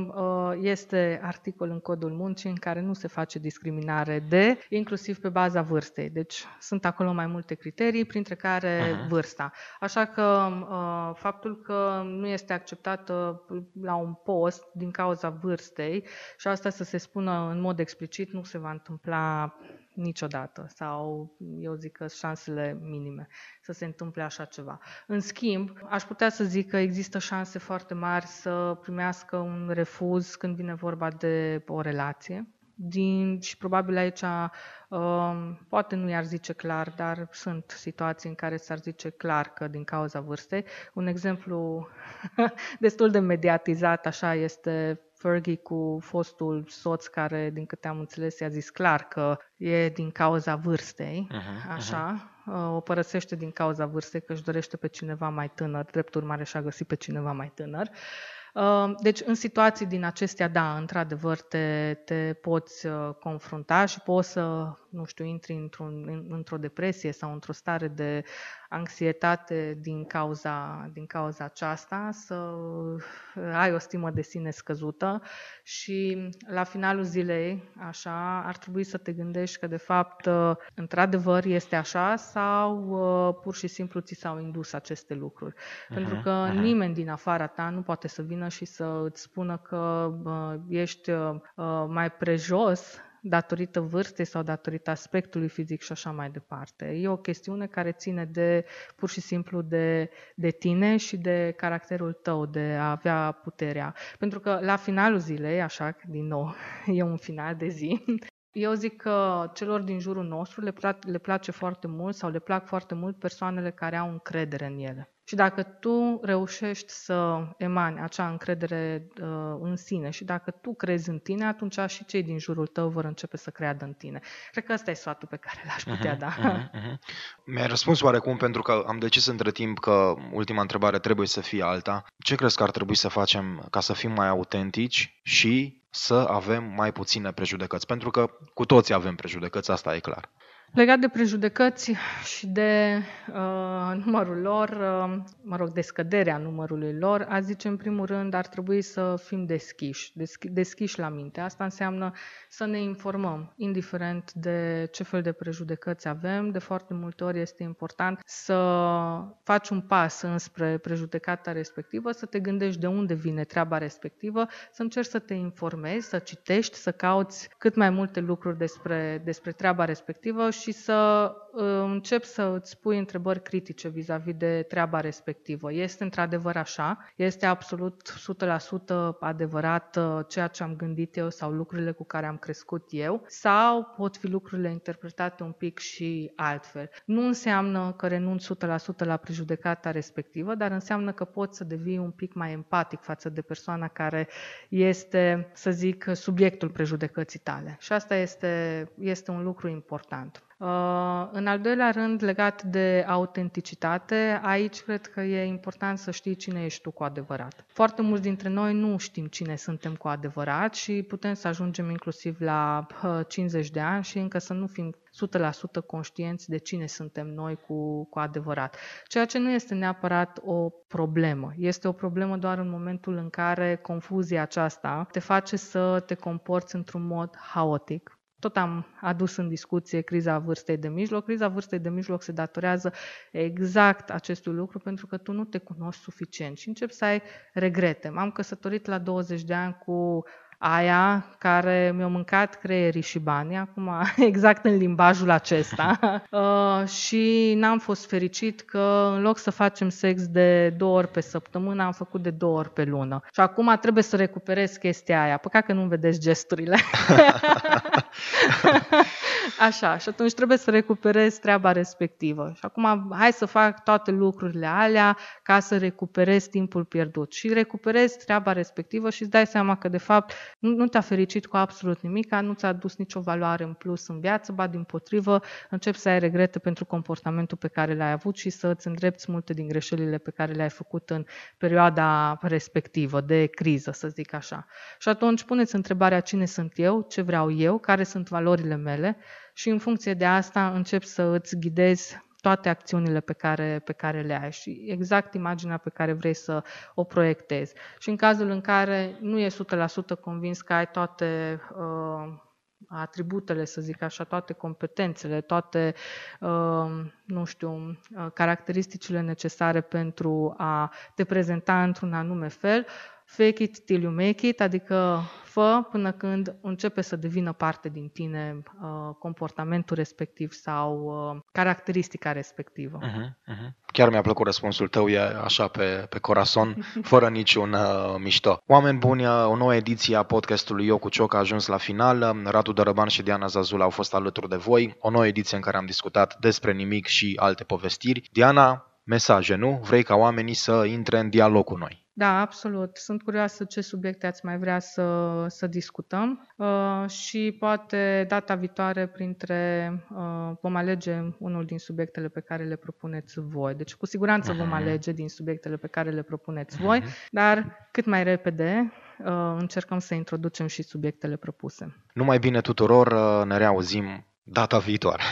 este articol în Codul Muncii în care nu se face discriminare inclusiv pe baza vârstei. Deci sunt acolo mai multe criterii, printre care vârsta. Așa că faptul că nu este acceptată la un post din cauza vârstei și asta să se spună în mod explicit nu se va întâmpla niciodată sau eu zic că șansele minime să se întâmple așa ceva. În schimb, aș putea să zic că există șanse foarte mari să primească un refuz când vine vorba de o relație. Și probabil aici poate nu i-ar zice clar, dar sunt situații în care s-ar zice clar că din cauza vârstei. Un exemplu destul de mediatizat așa este Fergie cu fostul soț care, din câte am înțeles, i-a zis clar că e din cauza vârstei, așa, o părăsește din cauza vârstei că își dorește pe cineva mai tânăr, drept urmare și-a găsit pe cineva mai tânăr. Deci în situații din acestea, da, într-adevăr te poți confrunta și poți să, nu știu, intri într-o depresie sau într-o stare de anxietate din cauza aceasta, să ai o stimă de sine scăzută și la finalul zilei, așa, ar trebui să te gândești că de fapt într-adevăr este așa sau pur și simplu ți s-au indus aceste lucruri. Pentru că nimeni din afara ta nu poate să vină și să îți spună că ești mai prejos datorită vârstei sau datorită aspectului fizic și așa mai departe. E o chestiune care ține de pur și simplu de tine și de caracterul tău, de a avea puterea. Pentru că la finalul zilei, așa, din nou, e un final de zi, eu zic că celor din jurul nostru le place foarte mult sau le plac foarte mult persoanele care au încredere în ele. Și dacă tu reușești să emani acea încredere în sine și dacă tu crezi în tine, atunci și cei din jurul tău vor începe să creadă în tine. Cred că ăsta e sfatul pe care l-aș putea da. Mi-ai răspuns oarecum, pentru că am decis între timp că ultima întrebare trebuie să fie alta. Ce crezi că ar trebui să facem ca să fim mai autentici și să avem mai puține prejudecăți? Pentru că cu toții avem prejudecăți, asta e clar. Legat de prejudecăți și de numărul lor, de scăderea numărului lor, a zice, în primul rând, ar trebui să fim deschiși la minte. Asta înseamnă să ne informăm, indiferent de ce fel de prejudecăți avem. De foarte multe ori este important să faci un pas înspre prejudecata respectivă, să te gândești de unde vine treaba respectivă, să încerci să te informezi, să citești, să cauți cât mai multe lucruri despre treaba respectivă și să începi să îți pui întrebări critice vis-a-vis de treaba respectivă. Este într-adevăr așa? Este absolut 100% adevărat ceea ce am gândit eu sau lucrurile cu care am crescut eu? Sau pot fi lucrurile interpretate un pic și altfel? Nu înseamnă că renunți 100% la prejudecata respectivă, dar înseamnă că poți să devii un pic mai empatic față de persoana care este, să zic, subiectul prejudecății tale. Și asta este un lucru important. În al doilea rând, legat de autenticitate, aici cred că e important să știi cine ești tu cu adevărat. Foarte mulți dintre noi nu știm cine suntem cu adevărat și putem să ajungem inclusiv la 50 de ani și încă să nu fim 100% conștienți de cine suntem noi cu adevărat. Ceea ce nu este neapărat o problemă. Este o problemă doar în momentul în care confuzia aceasta te face să te comporți într-un mod haotic. Tot am adus în discuție criza vârstei de mijloc. Criza vârstei de mijloc se datorează exact acestui lucru, pentru că tu nu te cunoști suficient și începi să ai regrete. M-am căsătorit la 20 de ani cu aia care mi-a mâncat creierii și banii, acum exact în limbajul acesta, și n-am fost fericit că în loc să facem sex de 2 ori pe săptămână, am făcut de 2 ori pe lună. Și acum trebuie să recuperez chestia aia. Păcat că nu-mi vedeți gesturile. Așa, și atunci trebuie să recuperez treaba respectivă. Și acum hai să fac toate lucrurile alea ca să recuperez timpul pierdut. Și recuperez treaba respectivă și îți dai seama că de fapt nu te-a fericit cu absolut nimic, nu ți-a adus nicio valoare în plus în viață, ba dimpotrivă, începi să ai regrete pentru comportamentul pe care l-ai avut și să îți îndrepți multe din greșelile pe care le-ai făcut în perioada respectivă, de criză, să zic așa. Și atunci puneți întrebarea cine sunt eu, ce vreau eu, care sunt valorile mele și în funcție de asta începi să îți ghidezi toate acțiunile pe care le ai și exact imaginea pe care vrei să o proiectezi. Și în cazul în care nu e 100% convins că ai toate atributele, să zic așa, toate competențele, toate, caracteristicile necesare pentru a te prezenta într-un anume fel, fake it till you make it, adică fă până când începe să devină parte din tine comportamentul respectiv sau caracteristica respectivă. Chiar mi-a plăcut răspunsul tău, e așa pe corazon, fără niciun mișto. Oameni buni, o nouă ediție a podcastului Eu cu Cioc a ajuns la final. Radu Dărăban și Diana Zazula au fost alături de voi. O nouă ediție în care am discutat despre nimic și alte povestiri. Diana, mesaje, nu? Vrei ca oamenii să intre în dialog cu noi? Da, absolut. Sunt curioasă ce subiecte ați mai vrea să discutăm și poate data viitoare vom alege unul din subiectele pe care le propuneți voi. Deci cu siguranță vom alege din subiectele pe care le propuneți voi, dar cât mai repede încercăm să introducem și subiectele propuse. Numai bine tuturor, ne reauzim data viitoare.